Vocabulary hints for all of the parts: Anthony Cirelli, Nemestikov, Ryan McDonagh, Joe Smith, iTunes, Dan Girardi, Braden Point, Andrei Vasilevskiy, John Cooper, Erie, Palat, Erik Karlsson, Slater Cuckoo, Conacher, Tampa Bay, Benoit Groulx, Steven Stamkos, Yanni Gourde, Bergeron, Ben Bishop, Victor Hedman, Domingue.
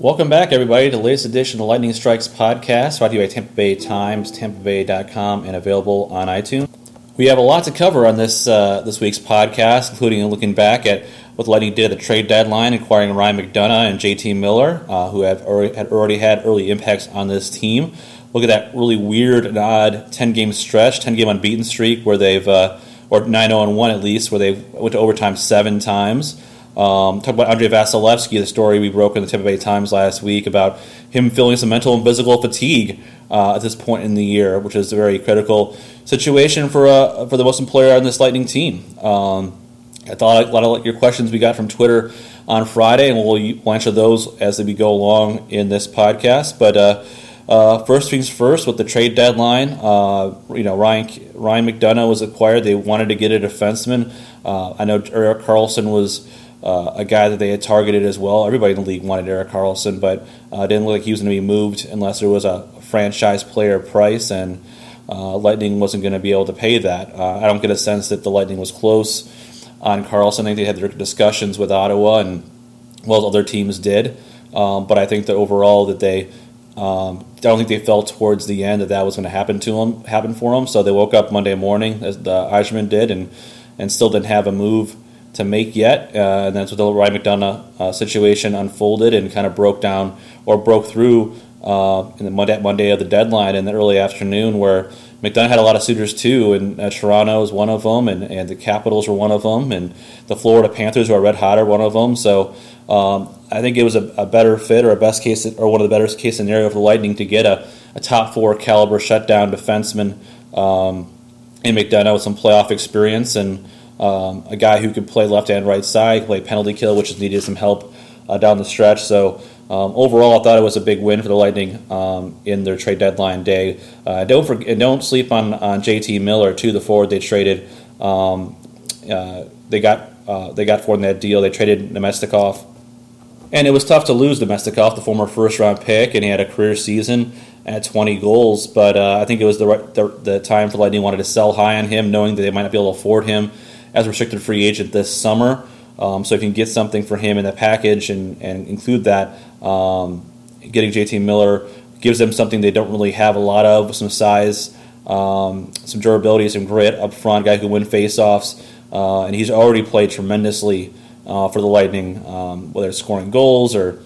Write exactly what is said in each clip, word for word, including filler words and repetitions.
Welcome back, everybody, to the latest edition of the Lightning Strikes podcast, brought to you by Tampa Bay Times, tampa bay dot com, and available on iTunes. We have a lot to cover on this uh, this week's podcast, including looking back at what the Lightning did at the trade deadline, acquiring Ryan McDonagh and J T Miller, uh, who have already had, already had early impacts on this team. Look at that really weird and odd ten-game stretch, ten-game unbeaten streak, where they've uh, or nine oh one at least, where they went to overtime seven times. Um, talk about Andrei Vasilevskiy, the story we broke in the Tampa Bay Times last week about him feeling some mental and physical fatigue uh, at this point in the year, which is a very critical situation for uh, for the most player on this Lightning team. Um, I thought a lot of your questions we got from Twitter on Friday, and we'll answer those as we go along in this podcast. But uh, uh, first things first, with the trade deadline, uh, you know Ryan Ryan McDonagh was acquired. They wanted to get a defenseman. Uh, I know Erik Karlsson was. Uh, a guy that they had targeted as well. Everybody in the league wanted Erik Karlsson, but uh, didn't look like he was going to be moved unless there was a franchise player price, and uh, Lightning wasn't going to be able to pay that. Uh, I don't get a sense that the Lightning was close on Karlsson. I think they had their discussions with Ottawa, and well, other teams did. Um, but I think that overall that they, um, I don't think they felt towards the end that that was going to happen to them, happen for them. So they woke up Monday morning, as the Irishman did, and and still didn't have a move to make yet, uh, and that's what the Ryan McDonagh uh, situation unfolded and kind of broke down or broke through uh, in the Monday, Monday of the deadline in the early afternoon, where McDonagh had a lot of suitors too, and uh, Toronto is one of them, and, and the Capitals were one of them, and the Florida Panthers, who are red hot, are one of them. So um, I think it was a, a better fit or a best case or one of the better case scenario for the Lightning to get a, a top four caliber shutdown defenseman um, in McDonagh with some playoff experience and. Um, a guy who could play left and right side, play penalty kill, which has needed some help uh, down the stretch. So um, overall, I thought it was a big win for the Lightning um, in their trade deadline day. Uh, don't forget, don't sleep on, on J T Miller too, the forward they traded. Um, uh, they got uh, they got forward in that deal. They traded Nemestikov, and it was tough to lose Nemestikov, the former first round pick, and he had a career season at twenty goals. But uh, I think it was the, right, the the time for Lightning wanted to sell high on him, knowing that they might not be able to afford him as a restricted free agent this summer. Um, so if you can get something for him in the package and, and include that, um, getting J T Miller gives them something they don't really have a lot of, some size, um, some durability, some grit up front, guy who can win faceoffs, uh, and he's already played tremendously uh, for the Lightning, um, whether it's scoring goals or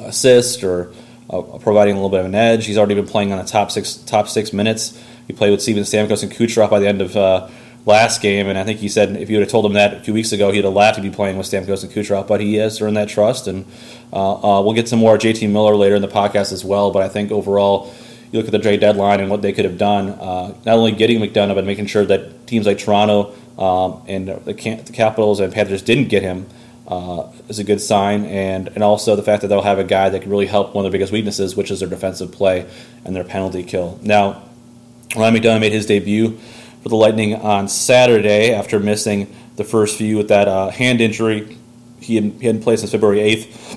assists or uh, providing a little bit of an edge. He's already been playing on the top six, top six minutes. He played with Steven Stamkos and Kucherov by the end of uh, last game, and I think he said if you would have told him that a few weeks ago, he'd have laughed to be playing with Stamkos and Kucherov, but he has earned that trust, and uh, uh, we'll get some more J T Miller later in the podcast as well, but I think overall, you look at the trade deadline and what they could have done, uh, not only getting McDonagh, but making sure that teams like Toronto um, and the, Can- the Capitals and Panthers didn't get him uh, is a good sign, and, and also the fact that they'll have a guy that can really help one of their biggest weaknesses, which is their defensive play and their penalty kill. Now, Ryan McDonagh made his debut for the Lightning on Saturday after missing the first few with that uh, hand injury. He hadn't, he hadn't played since February eighth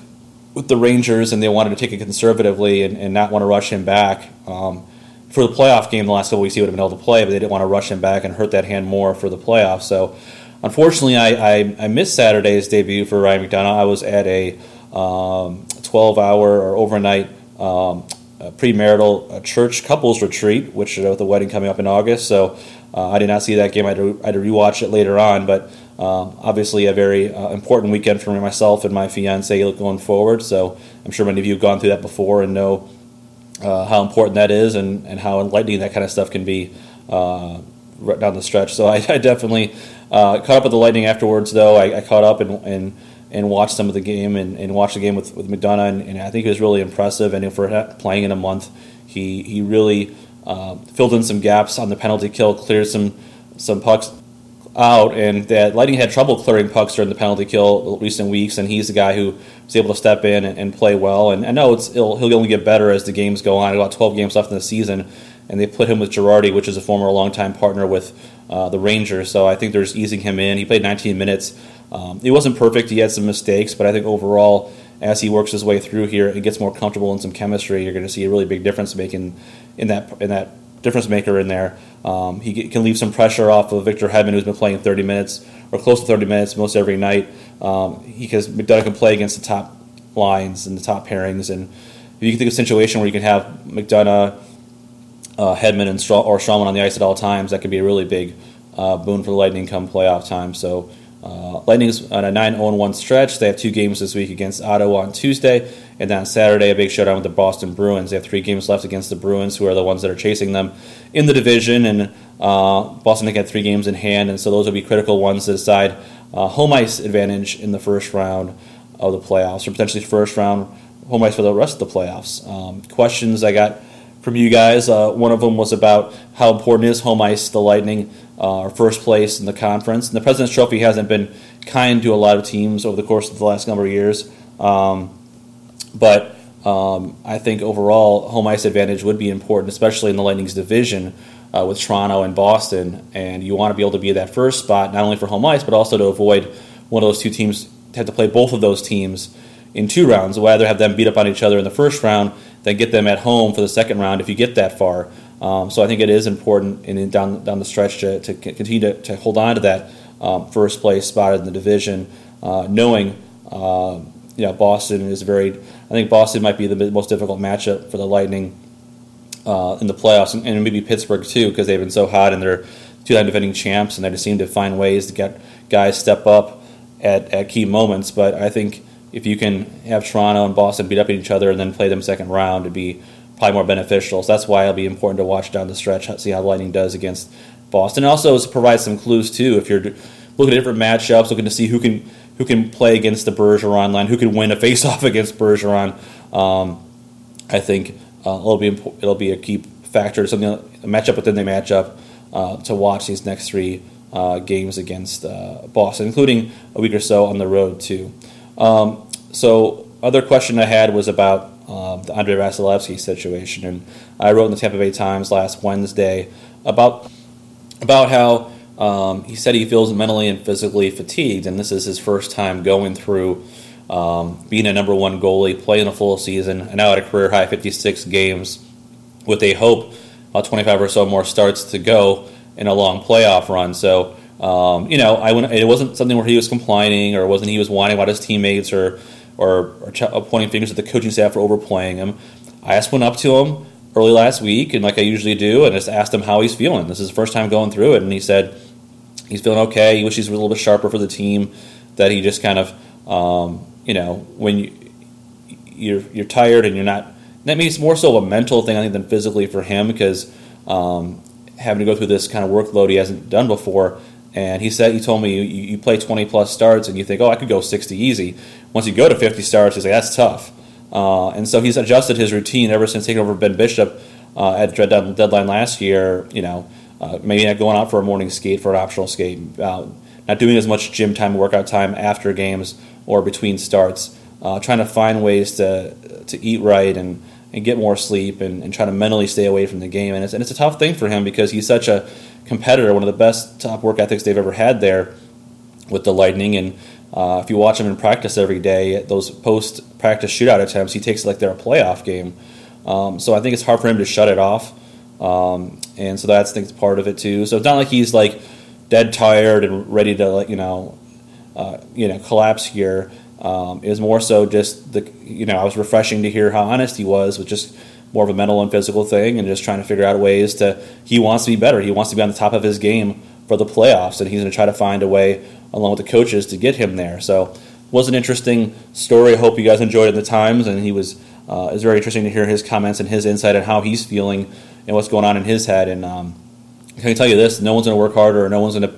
with the Rangers, and they wanted to take it conservatively and, and not want to rush him back. Um, for the playoff game the last couple weeks, he would have been able to play, but they didn't want to rush him back and hurt that hand more for the playoffs. So, unfortunately, I, I, I missed Saturday's debut for Ryan McDonagh. I was at a um, twelve-hour or overnight um, premarital church couples retreat, which uh, with a wedding coming up in August, so Uh, I did not see that game. I had to, I had to rewatch it later on, but um, obviously a very uh, important weekend for myself and my fiancée going forward. So I'm sure many of you have gone through that before and know uh, how important that is and, and how enlightening that kind of stuff can be uh, right down the stretch. So I, I definitely uh, caught up with the Lightning afterwards, though. I, I caught up and, and and watched some of the game and, and watched the game with, with McDonagh, and, and I think it was really impressive. And for playing in a month, he, he really... Uh, filled in some gaps on the penalty kill, cleared some some pucks out, and that Lightning had trouble clearing pucks during the penalty kill recent weeks, and he's the guy who was able to step in and, and play well. And I know it's it'll, he'll only get better as the games go on. About twelve games left in the season, and they put him with Girardi, which is a former longtime partner with uh, the Rangers, so I think they're just easing him in. He played nineteen minutes. Um, it wasn't perfect. He had some mistakes, but I think overall, as he works his way through here and gets more comfortable in some chemistry, you're going to see a really big difference making in that in that difference maker in there. Um, he can leave some pressure off of Victor Hedman, who's been playing thirty minutes or close to thirty minutes most every night. Um, he can McDonagh can play against the top lines and the top pairings. And if you can think of a situation where you can have McDonagh, uh, Hedman, and Stra- or Stralman on the ice at all times, that could be a really big uh, boon for the Lightning come playoff time. So uh, Lightning's on a nine oh one stretch. They have two games this week against Ottawa on Tuesday, and then on Saturday a big showdown with the Boston Bruins. They have three games left against the Bruins, who are the ones that are chasing them in the division. And uh, Boston have got three games in hand, and so those will be critical ones to decide uh, home ice advantage in the first round of the playoffs, or potentially first round home ice for the rest of the playoffs. Um, questions I got from you guys, uh, one of them was about how important is home ice to the Lightning, uh, or first place in the conference. And the President's Trophy hasn't been kind to a lot of teams over the course of the last number of years, um, but um, I think overall home ice advantage would be important, especially in the Lightning's division uh, with Toronto and Boston, and you want to be able to be at that first spot, not only for home ice, but also to avoid one of those two teams have to play both of those teams in two rounds. I'd rather have them beat up on each other in the first round than get them at home for the second round if you get that far. Um, so I think it is important in, in down down the stretch to, to continue to, to hold on to that um, first place spot in the division, uh, knowing uh, you know Boston is very. I think Boston might be the most difficult matchup for the Lightning uh, in the playoffs, and, and maybe Pittsburgh too, because they've been so hot and they're two-time defending champs, and they just seem to find ways to get guys step up At, at key moments. But I think if you can have Toronto and Boston beat up at each other and then play them second round, it'd be probably more beneficial. So that's why it'll be important to watch down the stretch, see how the Lightning does against Boston. And also provides some clues too if you're looking at different matchups, looking to see who can who can play against the Bergeron line, who can win a face-off against Bergeron. Um, I think uh, it'll be impo- it'll be a key factor, something a matchup within the matchup uh, to watch these next three Uh, games against uh, Boston, including a week or so on the road too. Um, so other question I had was about uh, the Andrei Vasilevskiy situation, and I wrote in the Tampa Bay Times last Wednesday about about how um, he said he feels mentally and physically fatigued, and this is his first time going through um, being a number one goalie, playing a full season, and now at a career-high fifty-six games with a hope about twenty-five or so more starts to go in a long playoff run. So, um, you know, I went, it wasn't something where he was complaining or wasn't he was whining about his teammates or or, or ch- pointing fingers at the coaching staff for overplaying him. I just went up to him early last week, and like I usually do, and just asked him how he's feeling. This is the first time going through it, and he said he's feeling okay. He wishes he was a little bit sharper for the team, that he just kind of, um, you know, when you, you're you're tired and you're not... That means more so of a mental thing, I think, than physically for him, because... Um, having to go through this kind of workload he hasn't done before. And he said, he told me, you, you play twenty-plus starts, and you think, oh, I could go sixty easy. Once you go to fifty starts, he's like, that's tough. Uh, and so he's adjusted his routine ever since taking over Ben Bishop uh, at the deadline last year, you know, uh, maybe not going out for a morning skate, for an optional skate, uh, not doing as much gym time, workout time after games or between starts, uh, trying to find ways to to eat right and and get more sleep, and, and try to mentally stay away from the game. And it's, and it's a tough thing for him because he's such a competitor, one of the best top work ethics they've ever had there with the Lightning. And uh, if you watch him in practice every day, those post-practice shootout attempts, he takes it like they're a playoff game. Um, so I think it's hard for him to shut it off. Um, and so that's I think, part of it too. So it's not like he's like dead tired and ready to like you know, uh, you know collapse here. Um, it was more so just the you know I was refreshing to hear how honest he was with just more of a mental and physical thing, and just trying to figure out ways to he wants to be better. He wants to be on the top of his game for the playoffs, and he's going to try to find a way along with the coaches to get him there. So it was an interesting story. I hope you guys enjoyed it in the Times, and he was uh, it was very interesting to hear his comments and his insight on how he's feeling and what's going on in his head. And um, I can tell you this: no one's going to work harder, or no one's going to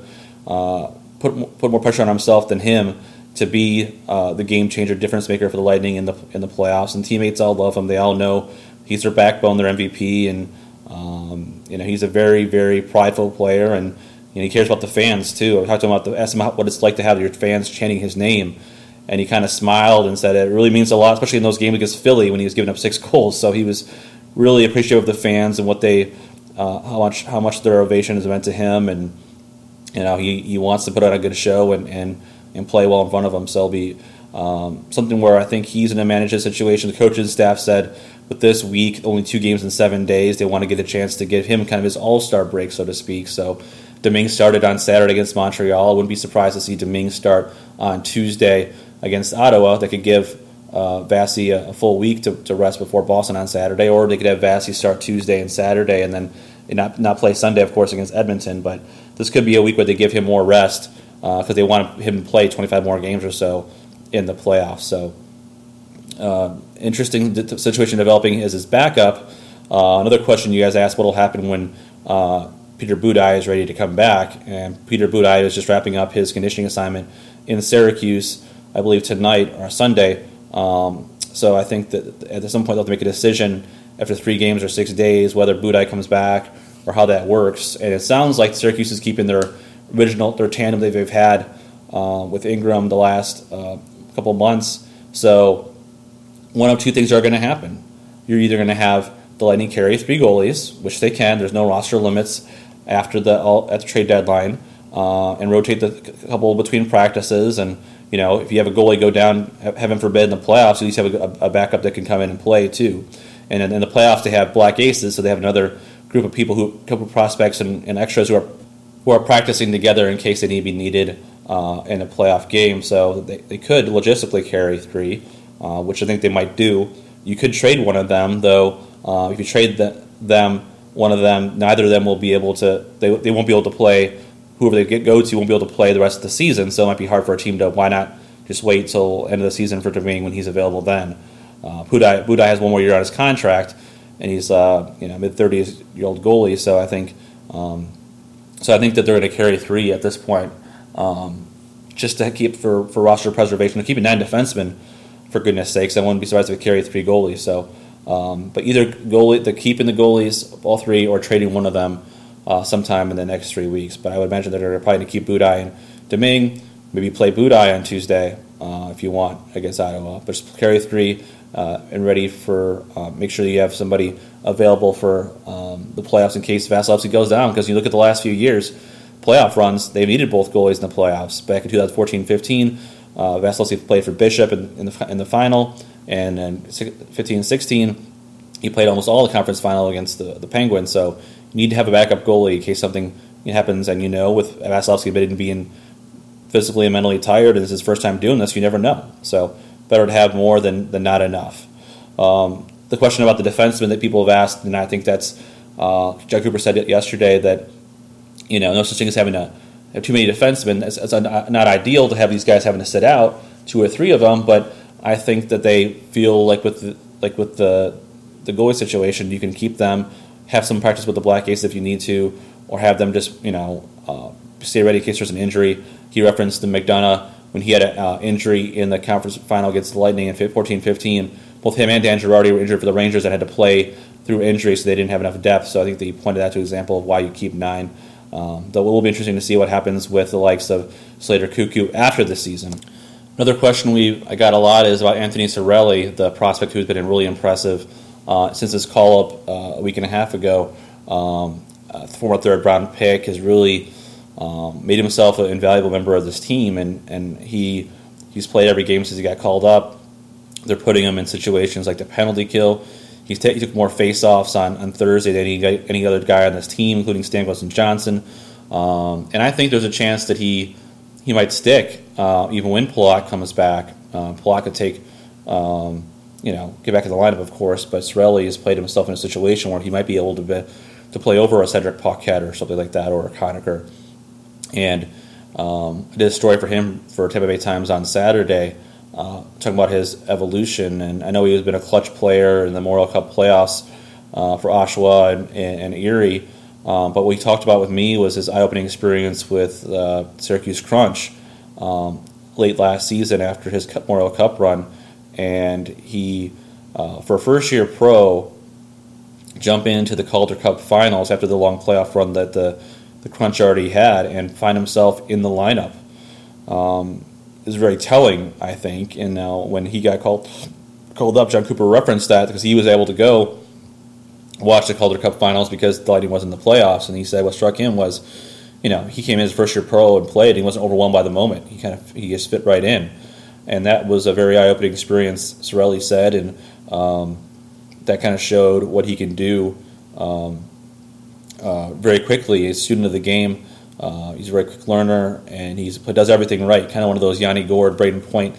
uh, put put more pressure on himself than him to be uh, the game changer, difference maker for the Lightning in the in the playoffs. And teammates all love him. They all know he's their backbone, their M V P, and um, you know he's a very, very prideful player, and you know, he cares about the fans too. I talked to him about the asked him what it's like to have your fans chanting his name, and he kind of smiled and said it really means a lot, especially in those games against Philly when he was giving up six goals. So he was really appreciative of the fans and what they uh, how much how much their ovation has meant to him, and you know he, he wants to put on a good show and. and and play well in front of him. So it'll be um, something where I think he's going to manage his situation. The coaches and staff said with this week, only two games in seven days, they want to get a chance to give him kind of his all-star break, so to speak. So Domingue started on Saturday against Montreal. I wouldn't be surprised to see Domingue start on Tuesday against Ottawa. That could give uh, Vasi a, a full week to, to rest before Boston on Saturday, or they could have Vasi start Tuesday and Saturday and then not not play Sunday, of course, against Edmonton. But this could be a week where they give him more rest because uh, they want him to play twenty-five more games or so in the playoffs. So uh, interesting situation developing as his backup. Uh, another question you guys asked, what will happen when uh, Peter Budaj is ready to come back? And Peter Budaj is just wrapping up his conditioning assignment in Syracuse, I believe, tonight or Sunday. Um, so I think that at some point they'll have to make a decision after three games or six days whether Budaj comes back or how that works. And it sounds like Syracuse is keeping their original, their tandem that they've had uh, with Ingram the last uh, couple months. So one of two things are going to happen. You're either going to have the Lightning carry three goalies, which they can. There's no roster limits after the at the trade deadline, uh, and rotate the couple between practices. And you know, if you have a goalie go down, heaven forbid, in the playoffs, at least have a, a backup that can come in and play too. And in the playoffs, they have black aces, so they have another group of people who, a couple of prospects and, and extras who are who are practicing together in case they need to be needed uh, in a playoff game. So they, they could logistically carry three, uh, which I think they might do. You could trade one of them, though. Uh, if you trade the, them, one of them, neither of them will be able to. They they won't be able to play. Whoever they get, go to won't be able to play the rest of the season. So it might be hard for a team to. Why not just wait till end of the season for Domingue when he's available then? Uh, Budaj, Budaj has one more year on his contract, and he's uh, you know mid thirties year old goalie. So I think, um, so I think that they're going to carry three at this point, um, just to keep for, for roster preservation. They're keeping nine defensemen, for goodness sakes. I wouldn't be surprised if they carry three goalies. So, um, but either goalie, the keeping the goalies, all three, or trading one of them, uh, sometime in the next three weeks. But I would imagine that they're probably going to keep Budaj and Domingue. Maybe play Budaj on Tuesday uh, if you want against Ottawa, but just carry three. Uh, and ready for, uh, make sure that you have somebody available for um, the playoffs in case Vasilevskiy goes down. Because you look at the last few years, playoff runs, they've needed both goalies in the playoffs. Back in twenty fourteen fifteen, uh, Vasilevskiy played for Bishop in, in, the, in the final, and in fifteen sixteen, he played almost all the conference final against the, the Penguins. So you need to have a backup goalie in case something happens. And you know, with Vasilevskiy being physically and mentally tired, and this is his first time doing this, you never know. So better to have more than, than not enough. Um, the question about the defenseman that people have asked, and I think that's uh, John Cooper said it yesterday that you know no such thing as having a have too many defensemen. It's, it's not ideal to have these guys having to sit out two or three of them, but I think that they feel like with the, like with the the goalie situation, you can keep them, have some practice with the Black Ace if you need to, or have them just you know uh, stay ready in case there's an injury. He referenced the McDonagh. When he had an uh, injury in the conference final against the Lightning in fourteen fifteen, both him and Dan Girardi were injured for the Rangers and had to play through injury, so they didn't have enough depth. So I think that he pointed out to an example of why you keep nine. Um, though it will be interesting to see what happens with the likes of Slater Cuckoo after this season. Another question we I got a lot is about Anthony Cirelli, the prospect who's been really impressive uh, since his call-up uh, a week and a half ago. Um, a former third-round pick has really... Um, made himself an invaluable member of this team, and, and he he's played every game since he got called up. They're putting him in situations like the penalty kill. He's t- he took more face-offs on, on Thursday than any, any other guy on this team, including Stamkos and Johnson. Um, and I think there's a chance that he he might stick, uh, even when Palat comes back. Uh, Palat could take, um, you know, get back in the lineup, of course, but Cirelli has played himself in a situation where he might be able to be, to play over a Cedric Paquette or something like that, or a Conacher. And um, I did a story for him for Tampa Bay Times on Saturday, uh, talking about his evolution. And I know he has been a clutch player in the Memorial Cup playoffs uh, for Oshawa and, and, and Erie. Um, but what he talked about with me was his eye-opening experience with uh, Syracuse Crunch um, late last season after his Cup, Memorial Cup run. And he, uh, for a first-year pro, jump into the Calder Cup finals after the long playoff run that the the Crunch already had, and find himself in the lineup. Um, is very telling, I think. And now when he got called called up, John Cooper referenced that because he was able to go watch the Calder Cup finals because the Lightning wasn't in the playoffs. And he said what struck him was, you know, he came in as first year pro and played. And he wasn't overwhelmed by the moment. He kind of he just fit right in, and that was a very eye opening experience. Cirelli said, and um, that kind of showed what he can do. Um, Uh, very quickly, a student of the game. Uh, he's a very quick learner, and he does everything right. Kind of one of those Yanni Gourde, Braden Point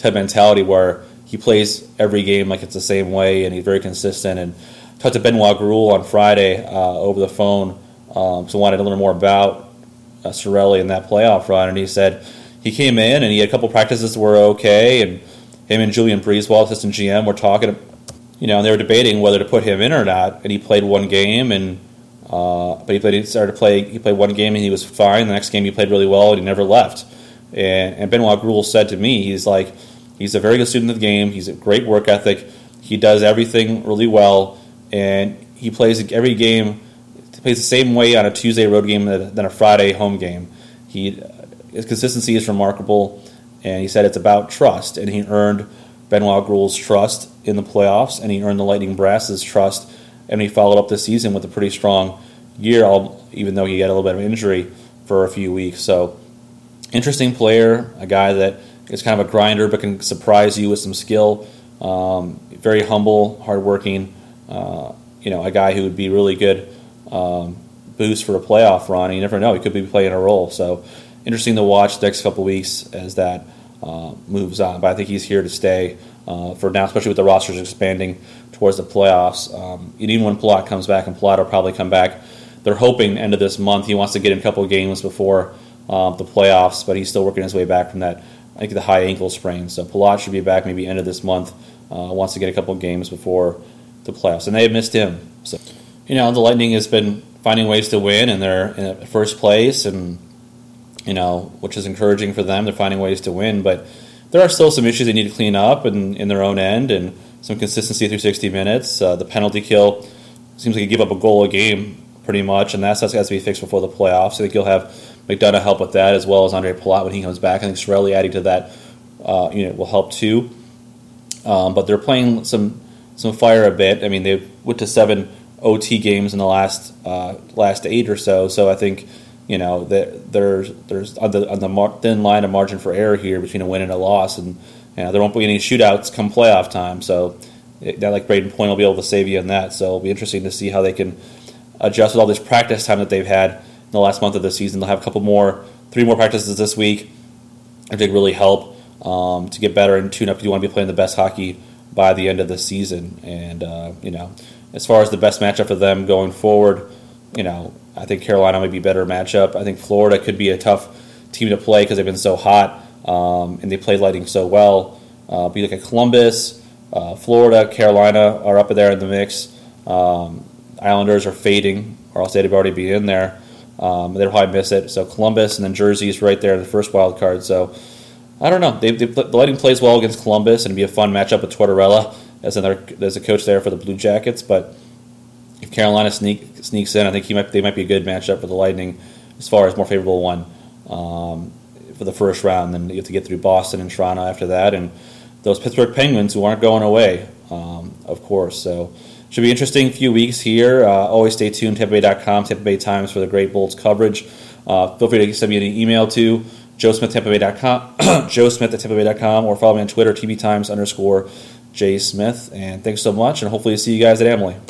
type mentality where he plays every game like it's the same way, and he's very consistent. And I talked to Benoit Groulx on Friday uh, over the phone, um, so wanted to learn more about uh, Cirelli in that playoff run. And he said he came in and he had a couple practices that were okay, and him and Julian Breezewell, assistant G M, were talking, you know, and they were debating whether to put him in or not. And he played one game, and uh, but he played. He started to play. He played one game and he was fine. The next game he played really well and he never left. And, and Benoit Groulx said to me, he's like, he's a very good student of the game. He's a great work ethic. He does everything really well, and he plays every game. He plays the same way on a Tuesday road game than a Friday home game. He his consistency is remarkable, and he said it's about trust. And he earned Benoit Groulx's trust in the playoffs, and he earned the Lightning Brass's trust. And he followed up this season with a pretty strong year, even though he had a little bit of an injury for a few weeks. So, interesting player, a guy that is kind of a grinder but can surprise you with some skill. Um, very humble, hardworking. Uh, you know, a guy who would be really good um, boost for a playoff run. You never know; he could be playing a role. So, interesting to watch the next couple weeks as that uh, moves on. But I think he's here to stay uh, for now, especially with the rosters expanding towards the playoffs. Um, and even when Palat comes back, and Palat will probably come back, they're hoping end of this month. He wants to get in a couple of games before uh, the playoffs, but he's still working his way back from that. I think the high ankle sprain. So Palat should be back maybe end of this month. Uh, wants to get a couple of games before the playoffs, and they have missed him. So, you know, the Lightning has been finding ways to win, and they're in first place, and you know, which is encouraging for them. They're finding ways to win, but there are still some issues they need to clean up, and in their own end, and some consistency through sixty minutes. Uh, the penalty kill seems like you give up a goal a game pretty much, and that's, that's got to be fixed before the playoffs. I think you'll have McDonagh help with that, as well as Andrei Palat when he comes back. I think Cirelli adding to that uh, unit will help too. Um, but they're playing some some fire a bit. I mean, they went to seven O T games in the last uh, last eight or so. So I think you know that there's there's on the on the mar- thin line of margin for error here between a win and a loss, and you know, there won't be any shootouts come playoff time. So it, that like Braden Point will be able to save you in that. So it'll be interesting to see how they can adjust with all this practice time that they've had in the last month of the season. They'll have a couple more, three more practices this week. I think really help um, to get better and tune up. You want to be playing the best hockey by the end of the season. And uh, you know, as far as the best matchup for them going forward, you know, I think Carolina may be a better matchup. I think Florida could be a tough team to play because they've been so hot um, and they play Lightning so well. Uh, but you look at Columbus, uh, Florida, Carolina are up there in the mix. Um, Islanders are fading, or else they'd already be in there. Um, they'll probably miss it. So Columbus and then Jersey is right there in the first wild card. So I don't know. They, they, the Lightning plays well against Columbus, and it'd be a fun matchup with Tortorella as another as a coach there for the Blue Jackets. But if Carolina sneak, sneaks in, I think he might they might be a good matchup for the Lightning as far as more favorable one um, for the first round. Then you have to get through Boston and Toronto after that, and those Pittsburgh Penguins who aren't going away, um, of course. So should be interesting few weeks here. Uh, always stay tuned, Tampa Bay dot com, Tampa Bay Times for the great Bolts coverage. Uh, feel free to send me an email to joe smith tampa bay dot com, joe smith at tampa bay dot com, or follow me on Twitter, T B Times underscore J Smith. And thanks so much, and hopefully see you guys at Amalie.